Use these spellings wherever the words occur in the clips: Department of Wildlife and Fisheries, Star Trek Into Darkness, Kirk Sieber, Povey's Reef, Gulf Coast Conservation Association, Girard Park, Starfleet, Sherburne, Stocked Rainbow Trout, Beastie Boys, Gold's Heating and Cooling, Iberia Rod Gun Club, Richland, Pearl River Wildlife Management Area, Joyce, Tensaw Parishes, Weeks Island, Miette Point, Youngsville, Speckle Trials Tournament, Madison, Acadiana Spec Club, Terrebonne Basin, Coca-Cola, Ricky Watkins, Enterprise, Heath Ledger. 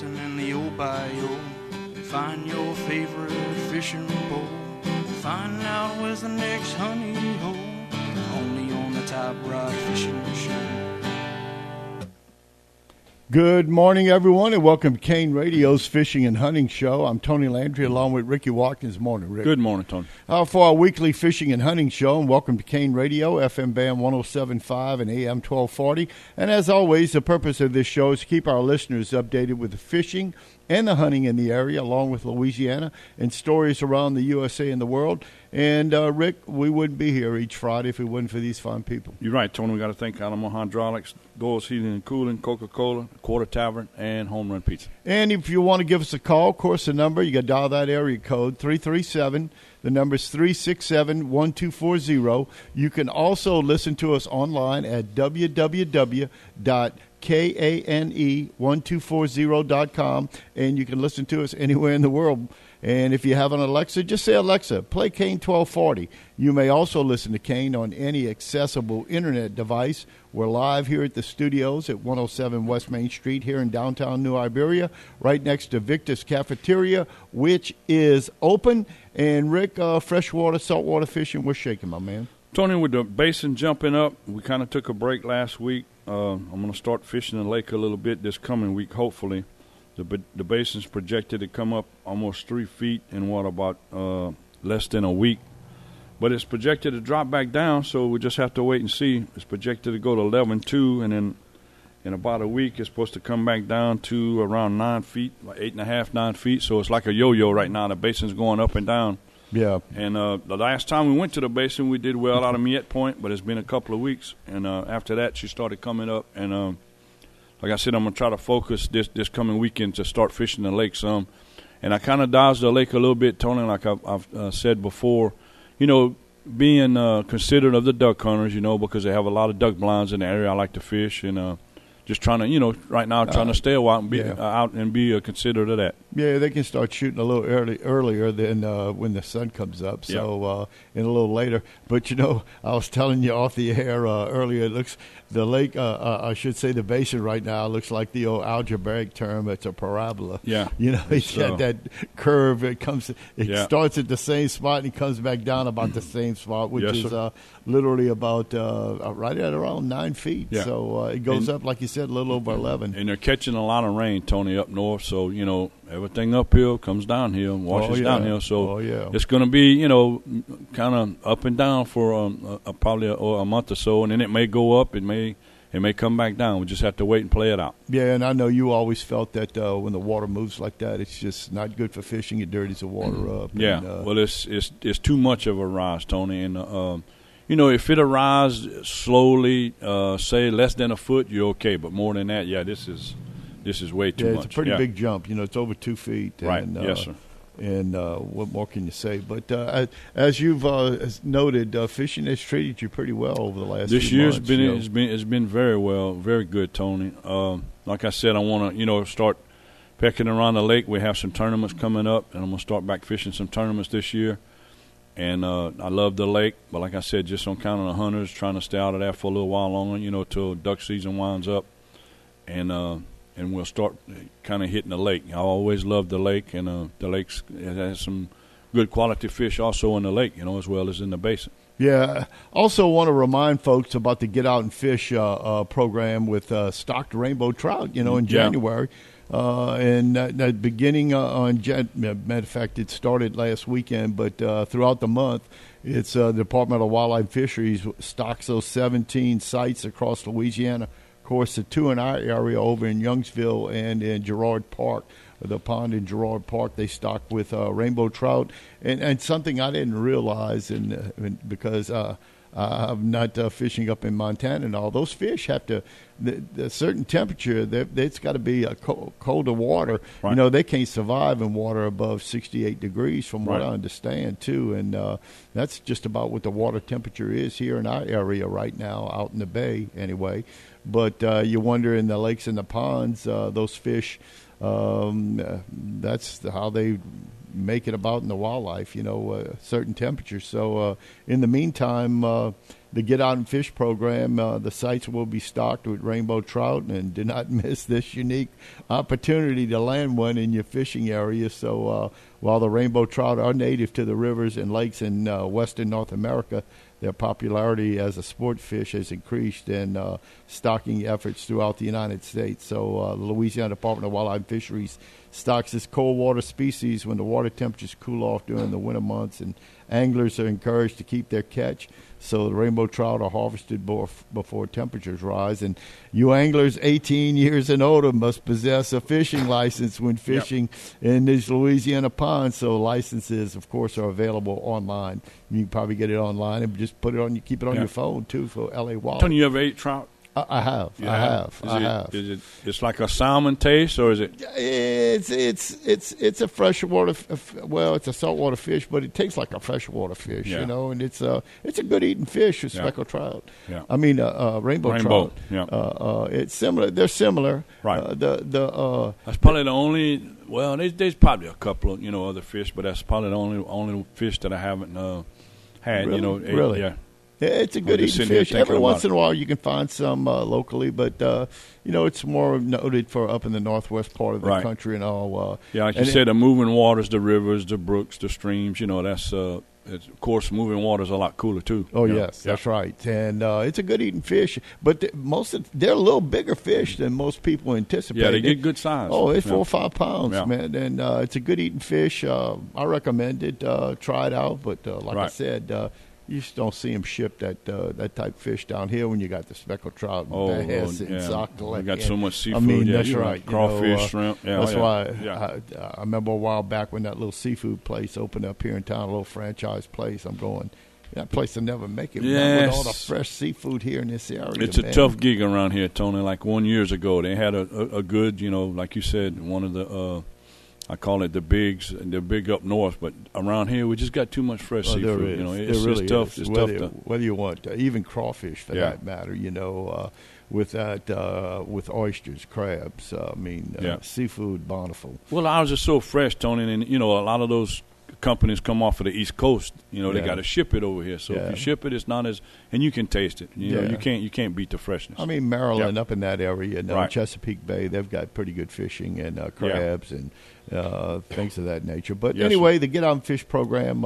relaxing in the old bayou. Find your favorite fishing pole. Find out where's the next honey hole. Only on the Top Rod Fishing Show. Good morning, everyone, and welcome to Kane Radio's Fishing and Hunting Show. I'm Tony Landry, along with Ricky Watkins. Morning, Rick. Good morning, Tony. For our weekly Fishing and Hunting Show, and welcome to Kane Radio, FM Band 107.5 and AM 1240. And as always, the purpose of this show is to keep our listeners updated with the fishing and the hunting in the area, along with Louisiana, and stories around the USA and the world. And, Rick, we wouldn't be here each Friday if it wasn't for these fine people. You're right, Tony. We've got to thank Alamo Hydraulics, Gold's Heating and Cooling, Coca-Cola, Quarter Tavern, and Home Run Pizza. And if you want to give us a call, of course, the number, you got to dial that area code, 337. The number is 367-1240. You can also listen to us online at www.kane1240.com, and you can listen to us anywhere in the world. And if you have an Alexa, just say, Alexa, play Kane 1240. You may also listen to Kane on any accessible internet device. We're live here at the studios at 107 West Main Street here in downtown New Iberia, right next to Victor's Cafeteria, which is open. And, Rick, freshwater, saltwater fishing, we're shaking, my man. Tony, with the basin jumping up, we kind of took a break last week. I'm going to start fishing the lake a little bit this coming week, hopefully. The basin's projected to come up almost 3 feet in, what, about less than a week. But it's projected to drop back down, so we just have to wait and see. It's projected to go to 11.2, and then in about a week it's supposed to come back down to around 9 feet, like 8.5, 9 feet. So it's like a yo-yo right now. The basin's going up and down. Yeah. And the last time we went to the basin, we did well out of Miette Point, but it's been a couple of weeks. And after that, she started coming up. And like I said, I'm going to try to focus this coming weekend to start fishing the lake some. And I kind of dodged the lake a little bit, Tony, like I've said before. You know, being considerate of the duck hunters, you know, because they have a lot of duck blinds in the area I like to fish. And just trying to, you know, right now trying to stay a while and be out and be considerate of that. Yeah, they can start shooting a little earlier than when the sun comes up, so and a little later. But, you know, I was telling you off the air earlier, it looks the lake, I should say the basin right now, looks like the old algebraic term. It's a parabola. Yeah. You know, it's got that curve. It starts at the same spot and it comes back down about the same spot, which is literally about right at around 9 feet. Yeah. So it goes up, like you said, a little over 11. And they're catching a lot of rain, Tony, up north. So, you know, everything uphill comes downhill, washes downhill. So it's going to be, you know, kind of up and down for probably a month or so. And then it may go up. It may come back down. We just have to wait and play it out. Yeah, and I know you always felt that when the water moves like that, it's just not good for fishing. It dirties the water up. Yeah, and, well, it's too much of a rise, Tony. And, you know, if it arises slowly, say less than a foot, you're okay. But more than that, this is way too much. It's a pretty big jump. You know, it's over 2 feet. And, right, yes, sir. And what more can you say? But as you've noted, fishing has treated you pretty well over the last. This year's months, it's been very well, very good, Tony. Like I said, I want to start pecking around the lake. We have some tournaments coming up, and I'm gonna start back fishing some tournaments this year. And I love the lake, but like I said, just on counting the hunters, trying to stay out of there for a little while longer, till duck season winds up, and we'll start kind of hitting the lake. I always loved the lake, and the lake has some good quality fish also in the lake, as well as in the basin. Yeah. Also want to remind folks about the Get Out and Fish program with Stocked Rainbow Trout, in January. And that beginning on matter of fact, it started last weekend, but throughout the month, it's the Department of Wildlife and Fisheries stocks those 17 sites across Louisiana. Of course, the two in our area over in Youngsville and in Girard Park, the pond in Girard Park, they stock with rainbow trout. And something I didn't realize because I'm not fishing up in Montana and all. Those fish have to the certain temperature. It's got to be a colder water. Right. They can't survive in water above 68 degrees, from what I understand too. And that's just about what the water temperature is here in our area right now, out in the bay anyway. But you wonder in the lakes and the ponds, those fish. That's how they make it about in the wildlife, you know, certain temperatures. So in the meantime, the Get Out and Fish program, the sites will be stocked with rainbow trout, and do not miss this unique opportunity to land one in your fishing area. So while the rainbow trout are native to the rivers and lakes in western North America, their popularity as a sport fish has increased in stocking efforts throughout the United States. So the Louisiana Department of Wildlife and Fisheries stocks this cold water species when the water temperatures cool off during the winter months, and anglers are encouraged to keep their catch. So the rainbow trout are harvested before temperatures rise. And you anglers 18 years and older must possess a fishing license when fishing in these Louisiana ponds. So licenses, of course, are available online. You can probably get it online and just put it on. You keep it on your phone, too, for L.A. Wild. Tony, you ever ate trout? I have. It's like a salmon taste, or is it? It's a freshwater. Well, it's a saltwater fish, but it tastes like a freshwater fish, you know. And it's a good eating fish, a speckled trout. Yeah. I mean, rainbow trout. Yeah. It's similar. They're similar. Right. That's probably the only. Well, there's probably a couple of other fish, but that's probably the only fish that I haven't had. Really? Really. Yeah. It's a good eating fish. Every once in a while you can find some locally, but, it's more noted for up in the northwest part of the country and all. Like you said, the moving waters, the rivers, the brooks, the streams, that's – of course, moving water is a lot cooler, too. Oh, yes, that's right. And it's a good-eating fish, but they're a little bigger fish than most people anticipate. Yeah, they get good size. Oh, they're 4 or 5 pounds, man, and it's a good-eating fish. I recommend it. Try it out, but I said, you just don't see them ship that type of fish down here when you got the speckled trout and bass and socktail. You got so much seafood. I mean, that's right. Crawfish, shrimp. I remember a while back when that little seafood place opened up here in town, a little franchise place. I'm going, that place will never make it. Yes. With all the fresh seafood here in this area. It's a tough gig around here, Tony. Like 1 year ago, they had a good, like you said, one of the I call it the bigs, and they're big up north, but around here we just got too much fresh seafood. It's tough. It's tough to whether you want even crawfish for that matter. With that, with oysters, crabs. Seafood bountiful. Well, ours is so fresh, Tony, and a lot of those companies come off of the East Coast. They got to ship it over here. So if you ship it, it's not as, and you can taste it. You can't beat the freshness. I mean, Maryland up in that area, Chesapeake Bay, they've got pretty good fishing and crabs and. Things of that nature. But anyway, the Get Out and Fish program,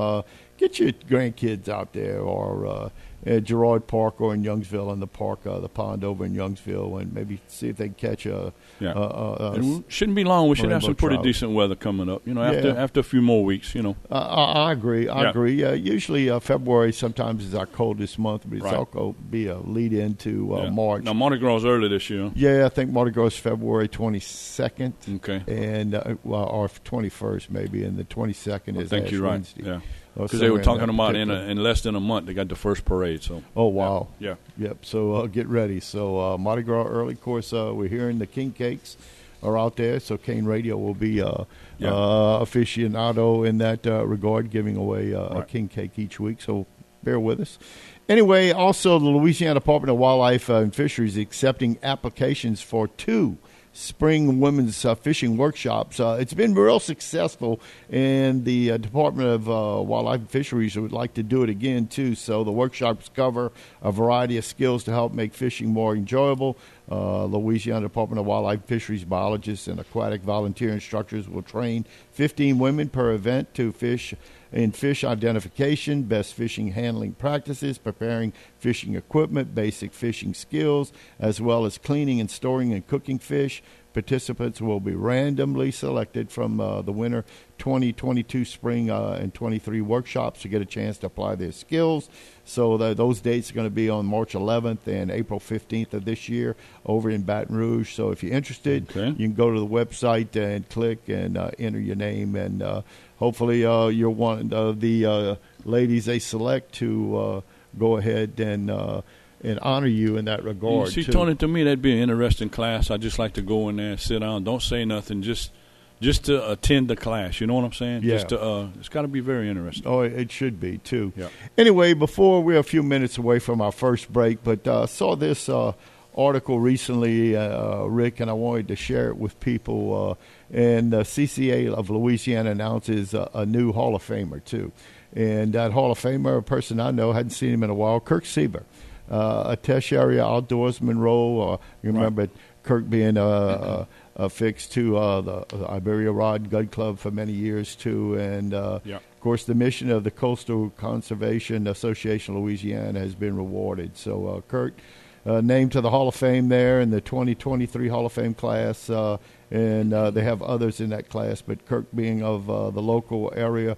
get your grandkids out there or at Girard Park or in Youngsville in the park, the pond over in Youngsville, and maybe see if they can catch a it shouldn't be long. We should have some pretty decent weather coming up, after a few more weeks, I agree. Usually February sometimes is our coldest month, but it's also be a lead into March. Now, Mardi Gras early this year. Yeah, I think Mardi Gras is February 22nd. Okay. And... or 21st maybe, and the 22nd is Ash Wednesday. Yeah, because they were talking about in less than a month they got the first parade. So wow, yep. So get ready. So Mardi Gras early, of course. We're hearing the King Cakes are out there, so Kane Radio will be aficionado in that regard, giving away a King Cake each week. So bear with us. Anyway, also the Louisiana Department of Wildlife and Fisheries accepting applications for 2. Spring women's fishing workshops. It's been real successful, and the Department of Wildlife and Fisheries would like to do it again, too. So the workshops cover a variety of skills to help make fishing more enjoyable. Louisiana Department of Wildlife and Fisheries biologists and aquatic volunteer instructors will train 15 women per event to fish in fish identification, best fishing handling practices, preparing fishing equipment, basic fishing skills, as well as cleaning and storing and cooking fish. Participants will be randomly selected from the winter 2022 spring and 23 workshops to get a chance to apply their skills. So those dates are going to be on March 11th and April 15th of this year over in Baton Rouge. So if you're interested, you can go to the website and click and enter your name. And hopefully you're one of the ladies they select to go ahead and honor you in that regard. You see, Tony, to me, that'd be an interesting class. I'd just like to go in there and sit down. Don't say nothing. Just to attend the class. You know what I'm saying? Yeah. Just to, it's got to be very interesting. Oh, it should be, too. Yeah. Anyway, we're a few minutes away from our first break, but I saw this article recently, Rick, and I wanted to share it with people. And the CCA of Louisiana announces a new Hall of Famer, too. And that Hall of Famer, a person I know, hadn't seen him in a while, Kirk Sieber, a Tesh area outdoorsman role. You remember Kirk being affixed to the Iberia Rod Gun Club for many years, too. And, of course, the mission of the Coastal Conservation Association of Louisiana has been rewarded. So, Kirk, named to the Hall of Fame there in the 2023 Hall of Fame class, and they have others in that class, but Kirk being of the local area,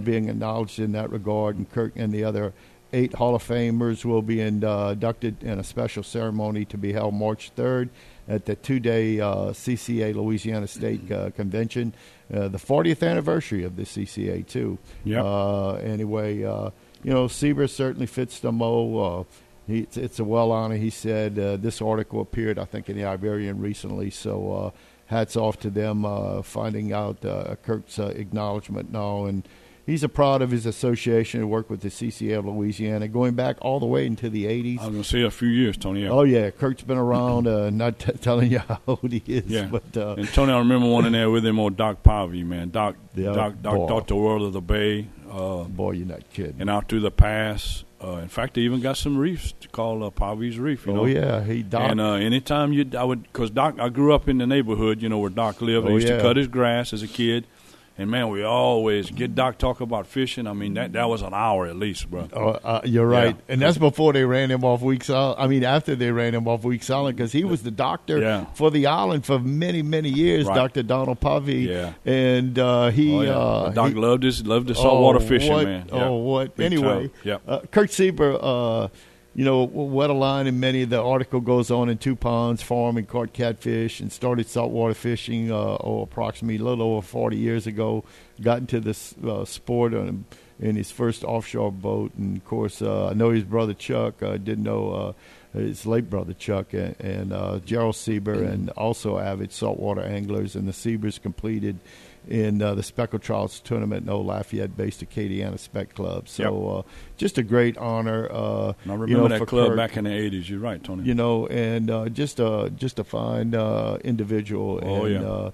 being acknowledged in that regard, and Kirk and the other 8 Hall of Famers will be inducted in a special ceremony to be held March 3rd at the 2-day CCA Louisiana State Convention, the 40th anniversary of the CCA, too. Yep. Anyway, you know, Sieber certainly fits the mold. It's a well honor. He said this article appeared, I think, in the Iberian recently. So hats off to them finding out Kirk's acknowledgement now. And he's proud of his association and worked with the CCA of Louisiana, going back all the way into the 80s. I was going to say a few years, Tony. Oh, yeah. Kirk's been around, not telling you how old he is. Yeah. But, and, Tony, I remember one in there with him on Doc Povey, man. Doc Dr. World of the Bay. Boy, you're not kidding. And out through the pass. In fact, they even got some reefs called Povey's Reef. You know? Yeah, he Doc. And anytime because Doc, I grew up in the neighborhood, you know, where Doc lived. I used to cut his grass as a kid, and man, we always get Doc talk about fishing. I mean, that was an hour at least, bro. You're right, and that's before they ran him off Weeks Island. I mean, after they ran him off Weeks Island, because he was the doctor for the island for many, many years. Right. Dr. Donald Povey, and Doc loved his saltwater fishing, man. Yeah. Oh, what? Big anyway, Kirk Sieber, you know, wet a line in many. The article goes on in 2 ponds, farmed and caught catfish, and started saltwater fishing approximately a little over 40 years ago. Got into this sport in his first offshore boat. And, of course, I know his brother Chuck. I didn't know his late brother Chuck and Gerald Sieber, and also avid saltwater anglers. And the Siebers completed in the Speckle Trials Tournament in old Lafayette-based Acadiana Spec Club. So just a great honor. I remember that club Kirk, back in the 80s. You're right, Tony. You know, and just a fine individual.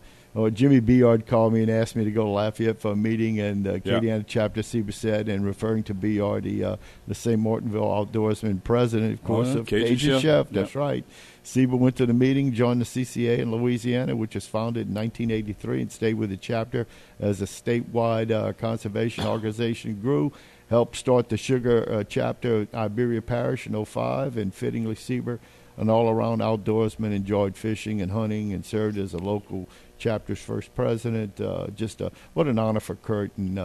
Jimmy Beard called me and asked me to go to Lafayette for a meeting, and Acadiana chapter, Sieber said, and referring to Beard, the St. Martinville outdoorsman president, of course, of Cajun Chef. That's right. Sieber went to the meeting, joined the CCA in Louisiana, which was founded in 1983, and stayed with the chapter as a statewide conservation organization grew. Helped start the Sugar chapter at Iberia Parish in 2005, and fittingly, Sieber, an all-around outdoorsman, enjoyed fishing and hunting and served as a local chapter's first president. What an honor for Kurt, and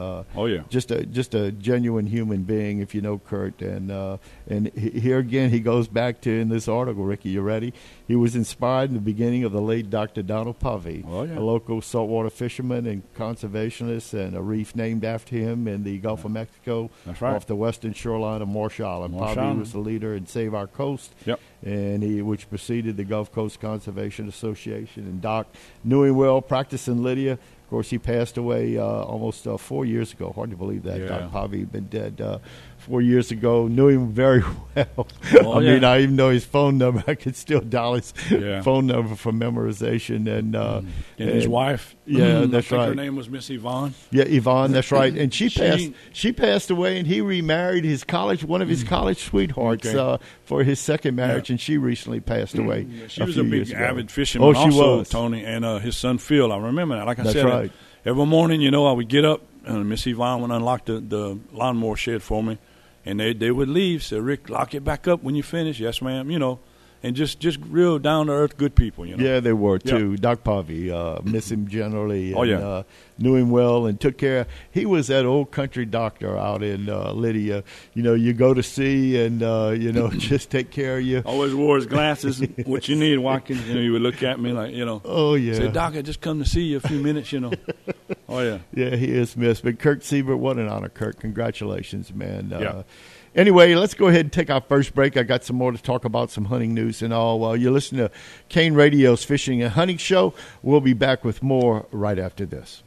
just a genuine human being, if you know Kurt. And here again, he goes back to, in this article, Ricky, you ready? He was inspired in the beginning of the late Dr. Donald Povey, a local saltwater fisherman and conservationist, and a reef named after him in the Gulf of Mexico, off the western shoreline of Marsh Island. Povey was the leader in Save Our Coast, and which preceded the Gulf Coast Conservation Association. And Doc knew him well. Practiced in Lydia. Of course, he passed away almost 4 years ago. Hard to believe that. Doc Povey had been dead 4 years ago. Knew him very well. I mean, I even know his phone number. I could still dial his phone number for memorization. And his wife. Yeah, that's right. Her name was Miss Yvonne. Yeah, Yvonne, that's right. And she passed away, and he remarried one of his college sweethearts for his second marriage, and she recently passed away. Yeah, she was a big avid fisherman also, Tony, and his son Phil. I remember that. Like I said, every morning, you know, I would get up, and Miss Yvonne would unlock the lawnmower shed for me, and they would leave. Said, Rick, lock it back up when you finish. Yes, ma'am, you know. And just real down-to-earth good people, you know. Yeah, they were, too. Yeah. Doc Povey, miss him generally. And, knew him well and took care. He was that old country doctor out in Lydia. You know, you go to sea and, you know, just take care of you. Always wore his glasses. What you need, Watkins. You know, he would look at me like, you know. Oh, yeah. Say, Doc, I just come to see you a few minutes, you know. Oh, yeah. Yeah, he is missed. But Kirk Sieber, what an honor, Kirk. Congratulations, man. Anyway, let's go ahead and take our first break. I got some more to talk about, some hunting news and all. While you listen to Kane Radio's Fishing and Hunting Show, we'll be back with more right after this.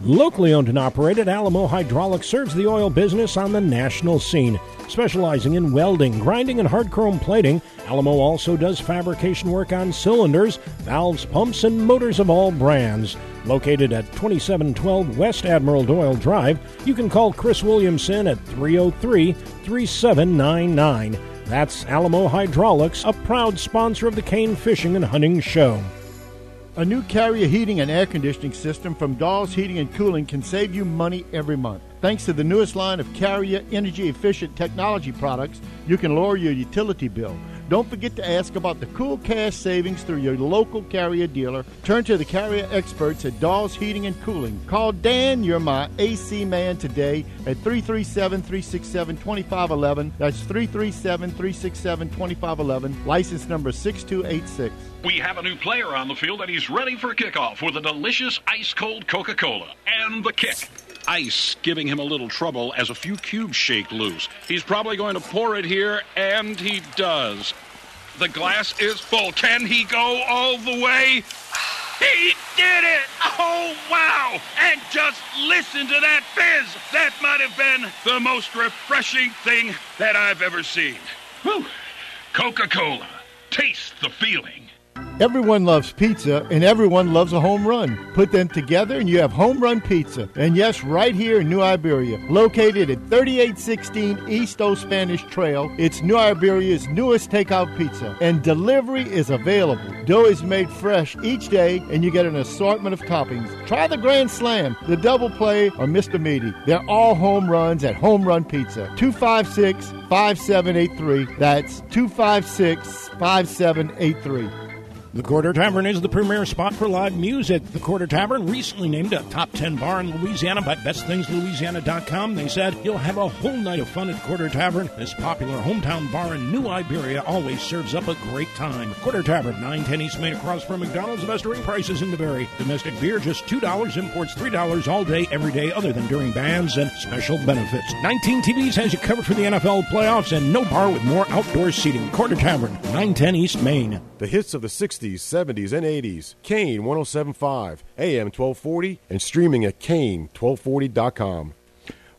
Locally owned and operated, Alamo Hydraulics serves the oil business on the national scene. Specializing in welding, grinding, and hard chrome plating, Alamo also does fabrication work on cylinders, valves, pumps, and motors of all brands. Located at 2712 West Admiral Doyle Drive, you can call Chris Williamson at 303-3799. That's Alamo Hydraulics, a proud sponsor of the Kane Fishing and Hunting Show. A new Carrier heating and air conditioning system from Gold's Heating and Cooling can save you money every month. Thanks to the newest line of Carrier energy-efficient technology products, you can lower your utility bill. Don't forget to ask about the cool cash savings through your local Carrier dealer. Turn to the Carrier experts at Gold's Heating and Cooling. Call Dan, you're my AC man, today at 337-367-2511. That's 337-367-2511, license number 6286. We have a new player on the field, and he's ready for kickoff with a delicious ice-cold Coca-Cola. And the kick. Ice giving him a little trouble as a few cubes shake loose. He's probably going to pour it here, and he does. The glass is full. Can he go all the way? He did it! Oh, wow! And just listen to that fizz! That might have been the most refreshing thing that I've ever seen. Whew! Coca-Cola. Taste the feeling. Everyone loves pizza, and everyone loves a home run. Put them together and you have Home Run Pizza. And yes, right here in New Iberia. Located at 3816 East O Spanish Trail, it's New Iberia's newest takeout pizza. And delivery is available. Dough is made fresh each day, and you get an assortment of toppings. Try the Grand Slam, the Double Play, or Mr. Meaty. They're all home runs at Home Run Pizza. 256-5783. That's 256-5783. The Quarter Tavern is the premier spot for live music. The Quarter Tavern, recently named a top 10 bar in Louisiana by bestthingslouisiana.com. They said, you'll have a whole night of fun at Quarter Tavern. This popular hometown bar in New Iberia always serves up a great time. Quarter Tavern, 910 East Main, across from McDonald's. The best drink prices in the Berry. Domestic beer, just $2. Imports, $3 all day, every day, other than during bans and special benefits. 19 TVs has you covered for the NFL playoffs, and no bar with more outdoor seating. Quarter Tavern, 910 East Main. The hits of the 60s, 70s, and 80s. Kane 107.5, AM 1240, and streaming at Kane1240.com.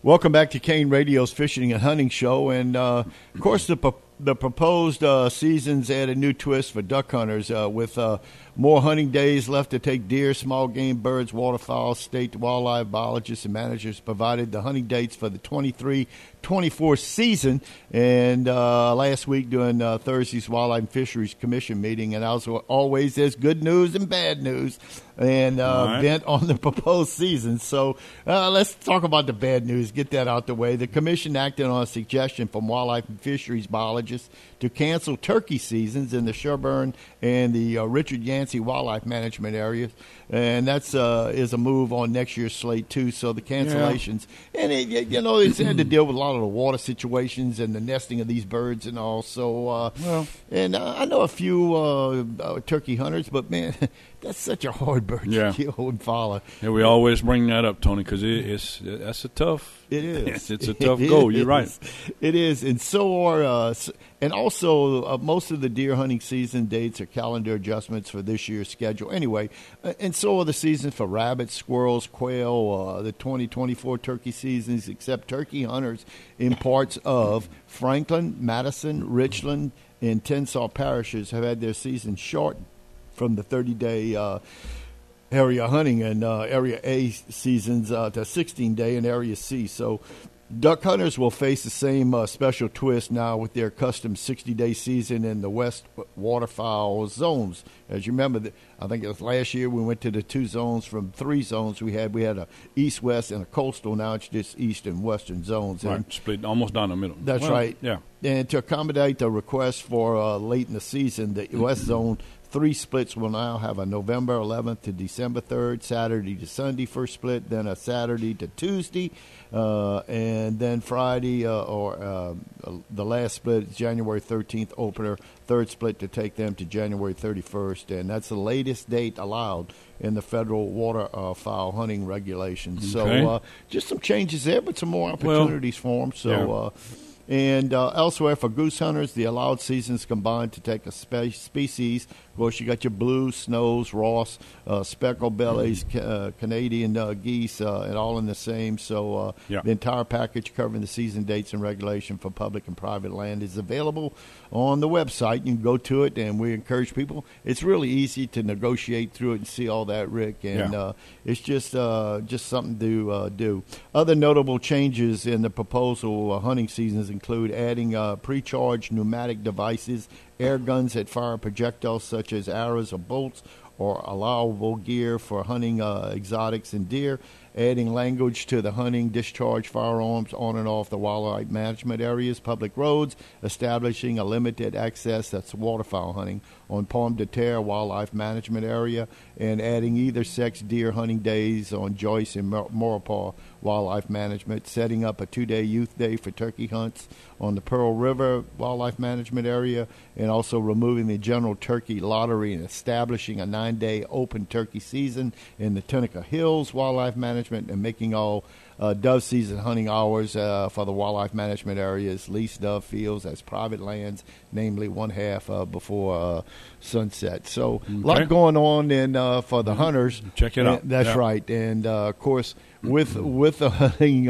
Welcome back to Kane Radio's Fishing and Hunting Show. And, of course, the proposed seasons add a new twist for duck hunters with more hunting days left to take deer, small game birds, waterfowl. State wildlife biologists and managers provided the hunting dates for the 23-24 season. And last week during Thursday's Wildlife and Fisheries Commission meeting, and also always there's good news and bad news, and bent on the proposed season. So let's talk about the bad news, get that out the way. The commission acted on a suggestion from wildlife and fisheries biologists to cancel turkey seasons in the Sherburne and the Richard Yancey wildlife management areas, and that's is a move on next year's slate too. So the cancellations, and it, you know, it's had to deal with a lot of the water situations and the nesting of these birds and all. So, and I know a few turkey hunters, but man, that's such a hard bird to kill and follow. And we always bring that up, Tony, because that's a tough. It is. It's a tough goal. You're right. It is, and so are, and also most of the deer hunting season dates are calendar adjustments for this year's schedule. Anyway, and so are the seasons for rabbits, squirrels, quail, the 2024 turkey seasons, except turkey hunters in parts of Franklin, Madison, Richland, and Tensaw parishes have had their season shortened from the 30-day area hunting and area A seasons to 16-day in area C. So duck hunters will face the same special twist now with their custom 60-day season in the west waterfowl zones. As you remember, I think it was last year we went to the two zones from three zones we had. We had a east-west and a coastal. Now it's just east and western zones. Right, and split almost down the middle. That's right. Yeah. And to accommodate the request for late in the season, the west zone three splits will now have a November 11th to December 3rd, Saturday to Sunday first split, then a Saturday to Tuesday, and then Friday the last split, January 13th opener, third split to take them to January 31st, and that's the latest date allowed in the federal waterfowl hunting regulations. Okay. So just some changes there, but some more opportunities for them. So. Yeah. And elsewhere for goose hunters, the allowed seasons combined to take a species Of course, you got your blue snows, Ross, speckle bellies, Canadian geese, and all in the same. So the entire package covering the season dates and regulation for public and private land is available on the website. You can go to it, and we encourage people. It's really easy to negotiate through it and see all that, Rick. And it's just something to do. Other notable changes in the proposal hunting seasons include adding pre-charged pneumatic devices, air guns that fire projectiles such as arrows or bolts, or allowable gear for hunting exotics and deer, adding language to the hunting, discharge firearms on and off the wildlife management areas, public roads, establishing a limited access, that's waterfowl hunting, on Pomme de Terre wildlife management area, and adding either sex deer hunting days on Joyce and Maurepas wildlife management, setting up a 2-day youth day for turkey hunts on the Pearl River wildlife management area, and also removing the general turkey lottery and establishing a 9-day open turkey season in the Tunica Hills wildlife management, and making all dove season hunting hours for the wildlife management areas, leased dove fields as private lands, namely 1/2 before sunset. So a lot going on in, for the hunters. Check it out. That's right. And, of course, with the hunting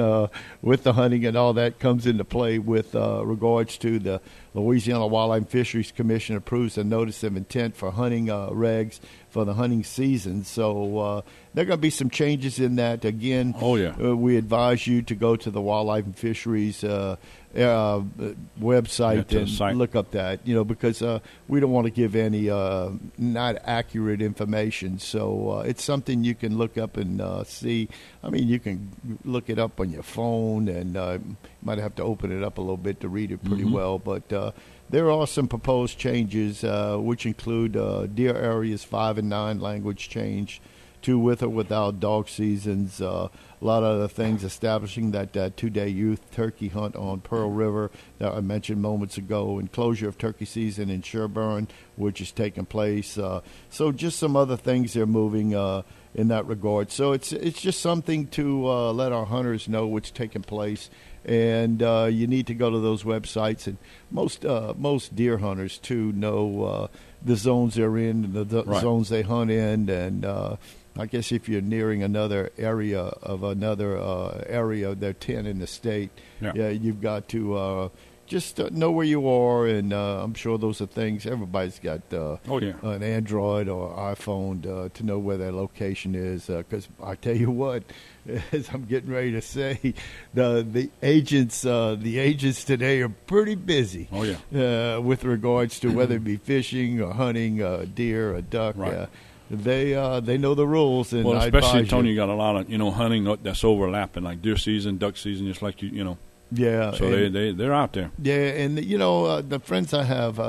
and all that comes into play with regards to the Louisiana Wildlife and Fisheries Commission approves a notice of intent for hunting regs for the hunting season. So there are going to be some changes in that. Again, we advise you to go to the Wildlife and Fisheries website and look up that, you know, because we don't want to give any not accurate information. So it's something you can look up and see. I mean, you can look it up on your phone, and you might have to open it up a little bit to read it pretty well, but there are some proposed changes, which include deer areas 5 and 9, language change to with or without dog seasons, a lot of other things, establishing that 2-day youth turkey hunt on Pearl River that I mentioned moments ago, and closure of turkey season in Sherburne, which is taking place. So just some other things they're moving in that regard. So it's just something to let our hunters know what's taking place. And you need to go to those websites, and most deer hunters too know the zones they're in, and the zones they hunt in, and I guess if you're nearing another area of another area, they're 10 in the state. You've got to just know where you are, and I'm sure those are things everybody's got. An Android or iPhone to know where their location is, because I tell you what. As I'm getting ready to say, the agents today are pretty busy. With regards to whether it be fishing or hunting, deer or duck. They know the rules, and well, especially Tony, you got a lot of hunting that's overlapping, like deer season, duck season, just like you know. Yeah. So they're out there. Yeah, and the friends I have,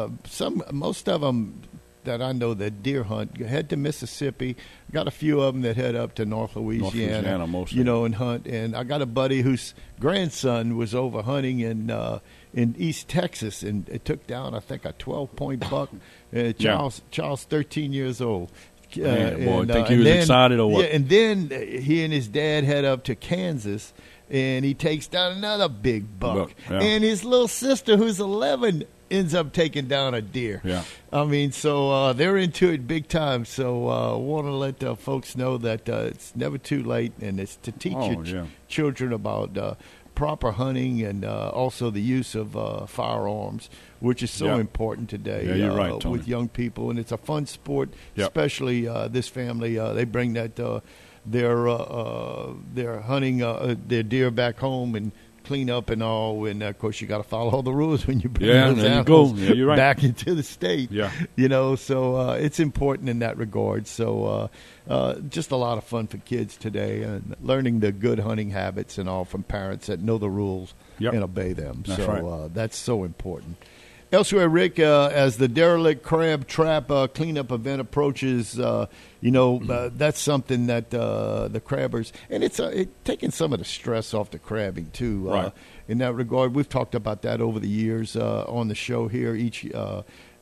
most of them that I know that deer hunt head to Mississippi. Got a few of them that head up to North Louisiana mostly. And hunt. And I got a buddy whose grandson was over hunting in East Texas, and it took down, I think, a 12-point buck. Charles, 13 years old. I think he was excited or what? Yeah, and then he and his dad head up to Kansas, and he takes down another big buck. And his little sister, who's 11, ends up taking down a deer. So they're into it big time. So want to let folks know that it's never too late, and it's to teach children about proper hunting, and also the use of firearms, which is so important today Tony. With young people. And it's a fun sport, especially this family. They bring that their hunting, their deer back home, and clean up and all, and of course you got to follow all the rules when you bring those animals back into the state. So it's important in that regard. So just a lot of fun for kids today, and learning the good hunting habits and all from parents that know the rules and obey them. That's so important. Elsewhere, Rick, as the derelict crab trap cleanup event approaches, that's something that the crabbers, and it's taking some of the stress off the crabbing too. In that regard, we've talked about that over the years on the show here. Each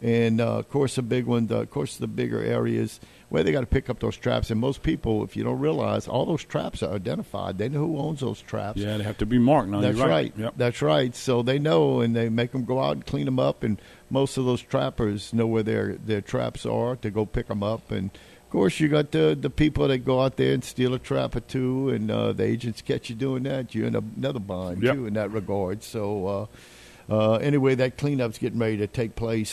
And, of course, a big one, of course, the bigger areas where they got to pick up those traps. And most people, if you don't realize, all those traps are identified. They know who owns those traps. Yeah, they have to be marked. No, that's right. Yep. That's right. So they know, and they make them go out and clean them up. And most of those trappers know where their traps are to go pick them up. And, of course, you got the people that go out there and steal a trap or two, and the agents catch you doing that. You're in another bind, yep, too, in that regard. So, anyway, that cleanup's getting ready to take place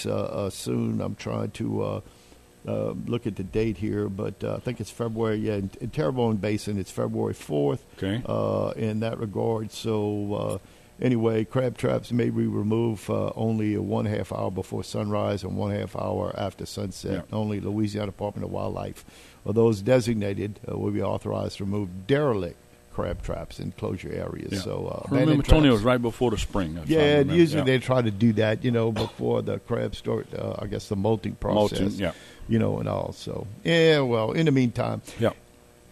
soon. I'm trying to look at the date here, but I think it's February. Yeah, in Terrebonne Basin, it's February 4th. Okay. In that regard. So anyway, crab traps may be removed only 1.5 hour before sunrise and 1.5 hour after sunset. Yeah. Only Louisiana Department of Wildlife or those designated will be authorized to remove derelict crab traps in closure areas. Yeah. So I remember Tony was right before the spring. Yeah, and usually they try to do that, you know, before the crabs start, I guess, the molting process. Molting, yeah. You know, and all. So, yeah, well, in the meantime, yeah,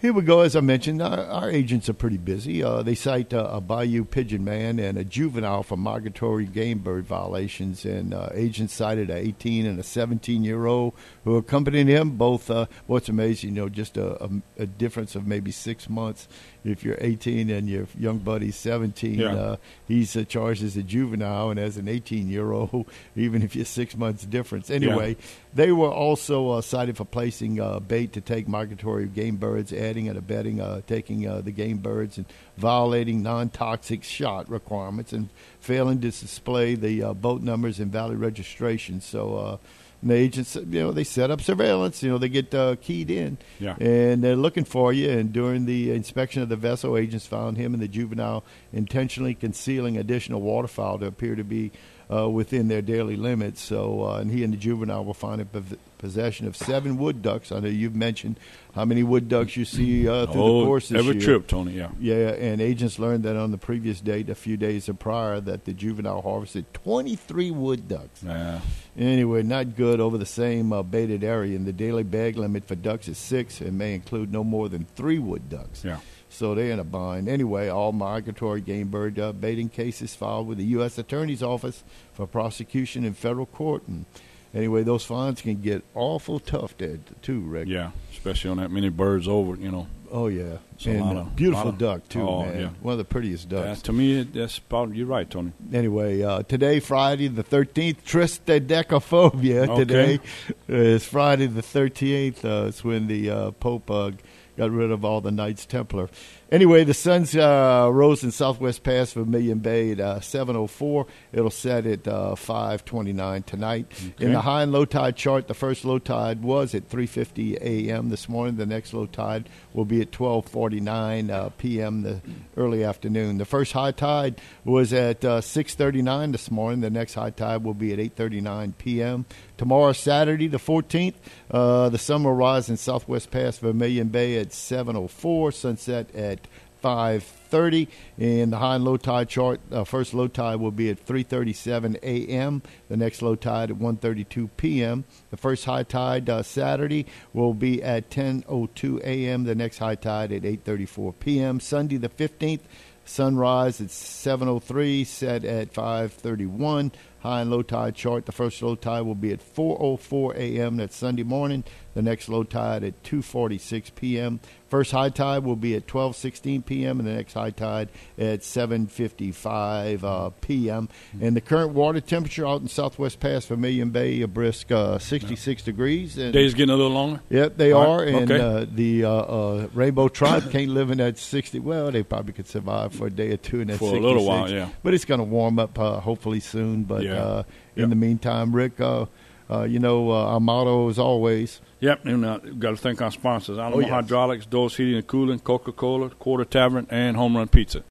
here we go. As I mentioned, our agents are pretty busy. They cite a bayou pigeon man and a juvenile for migratory game bird violations. And agents cited an 18- and a 17-year-old who accompanied him. Both, what's amazing, you know, just a difference of maybe 6 months. If you're 18 and your young buddy's 17, yeah, he's charged as a juvenile, and as an 18-year-old, even if you're 6 months difference. Anyway, yeah, they were also cited for placing bait to take migratory game birds, adding and abetting, taking the game birds, and violating non-toxic shot requirements, and failing to display the boat numbers and valley registration. So, and the agents, you know, they set up surveillance. You know, they get keyed in, yeah, and they're looking for you. And during the inspection of the vessel, agents found him and the juvenile intentionally concealing additional waterfowl that appear to be within their daily limits. So, and he and the juvenile were found in possession of 7 wood ducks. I know you've mentioned how many wood ducks you see through the course this year. Every trip, Tony, yeah. Yeah, and agents learned that on the previous date, a few days prior, that the juvenile harvested 23 wood ducks. Nah. Anyway, not good over the same baited area. And the daily bag limit for ducks is 6 and may include no more than 3 wood ducks. Yeah. So they're in a bind. Anyway, all migratory game bird baiting cases filed with the U.S. Attorney's Office for prosecution in federal court. And anyway, those fines can get awful tough there, too, Rick. Yeah, especially on that many birds over, you know. Oh, yeah. Beautiful duck, too, man. Yeah. One of the prettiest ducks. To me, that's probably, you're right, Tony. Anyway, today, Friday the 13th, Triskaidekaphobia. Okay. Today is Friday the 13th. It's when the Pope got rid of all the Knights Templar. Anyway, the sun rose in Southwest Pass, Vermillion Bay at 7:04. It'll set at 5:29 tonight. Okay. In the high and low tide chart, the first low tide was at 3:50 a.m. this morning. The next low tide will be at 12:49 p.m. the early afternoon. The first high tide was at 6:39 this morning. The next high tide will be at 8:39 p.m. Tomorrow, Saturday, the 14th, the sun will rise in Southwest Pass, Vermillion Bay at 7:04, sunset at 5:30. And the high and low tide chart, first low tide will be at 3:37 a.m., the next low tide at 1:32 p.m. The first high tide Saturday will be at 10:02 a.m., the next high tide at 8:34 p.m. Sunday, the 15th, sunrise at 7:03, set at 5:31. High and low tide chart, the first low tide will be at 4:04 a.m. That's Sunday morning. The next low tide at 2:46 p.m. First high tide will be at 12:16 p.m. and the next high tide at 7:55 p.m. And the current water temperature out in Southwest Pass, Vermillion Bay, a brisk 66 degrees. And days getting a little longer? Yep, they are. Right. And okay, the rainbow trout can't live in that 60. Well, they probably could survive for a day or two in that 66. For a little while, yeah. But it's going to warm up hopefully soon. But yeah, in the meantime, Rick, you know, our motto is always. Yep, and we've got to thank our sponsors, Alamo Hydraulics, Gold's Heating and Cooling, Coca-Cola, Quarter Tavern, and Home Run Pizza.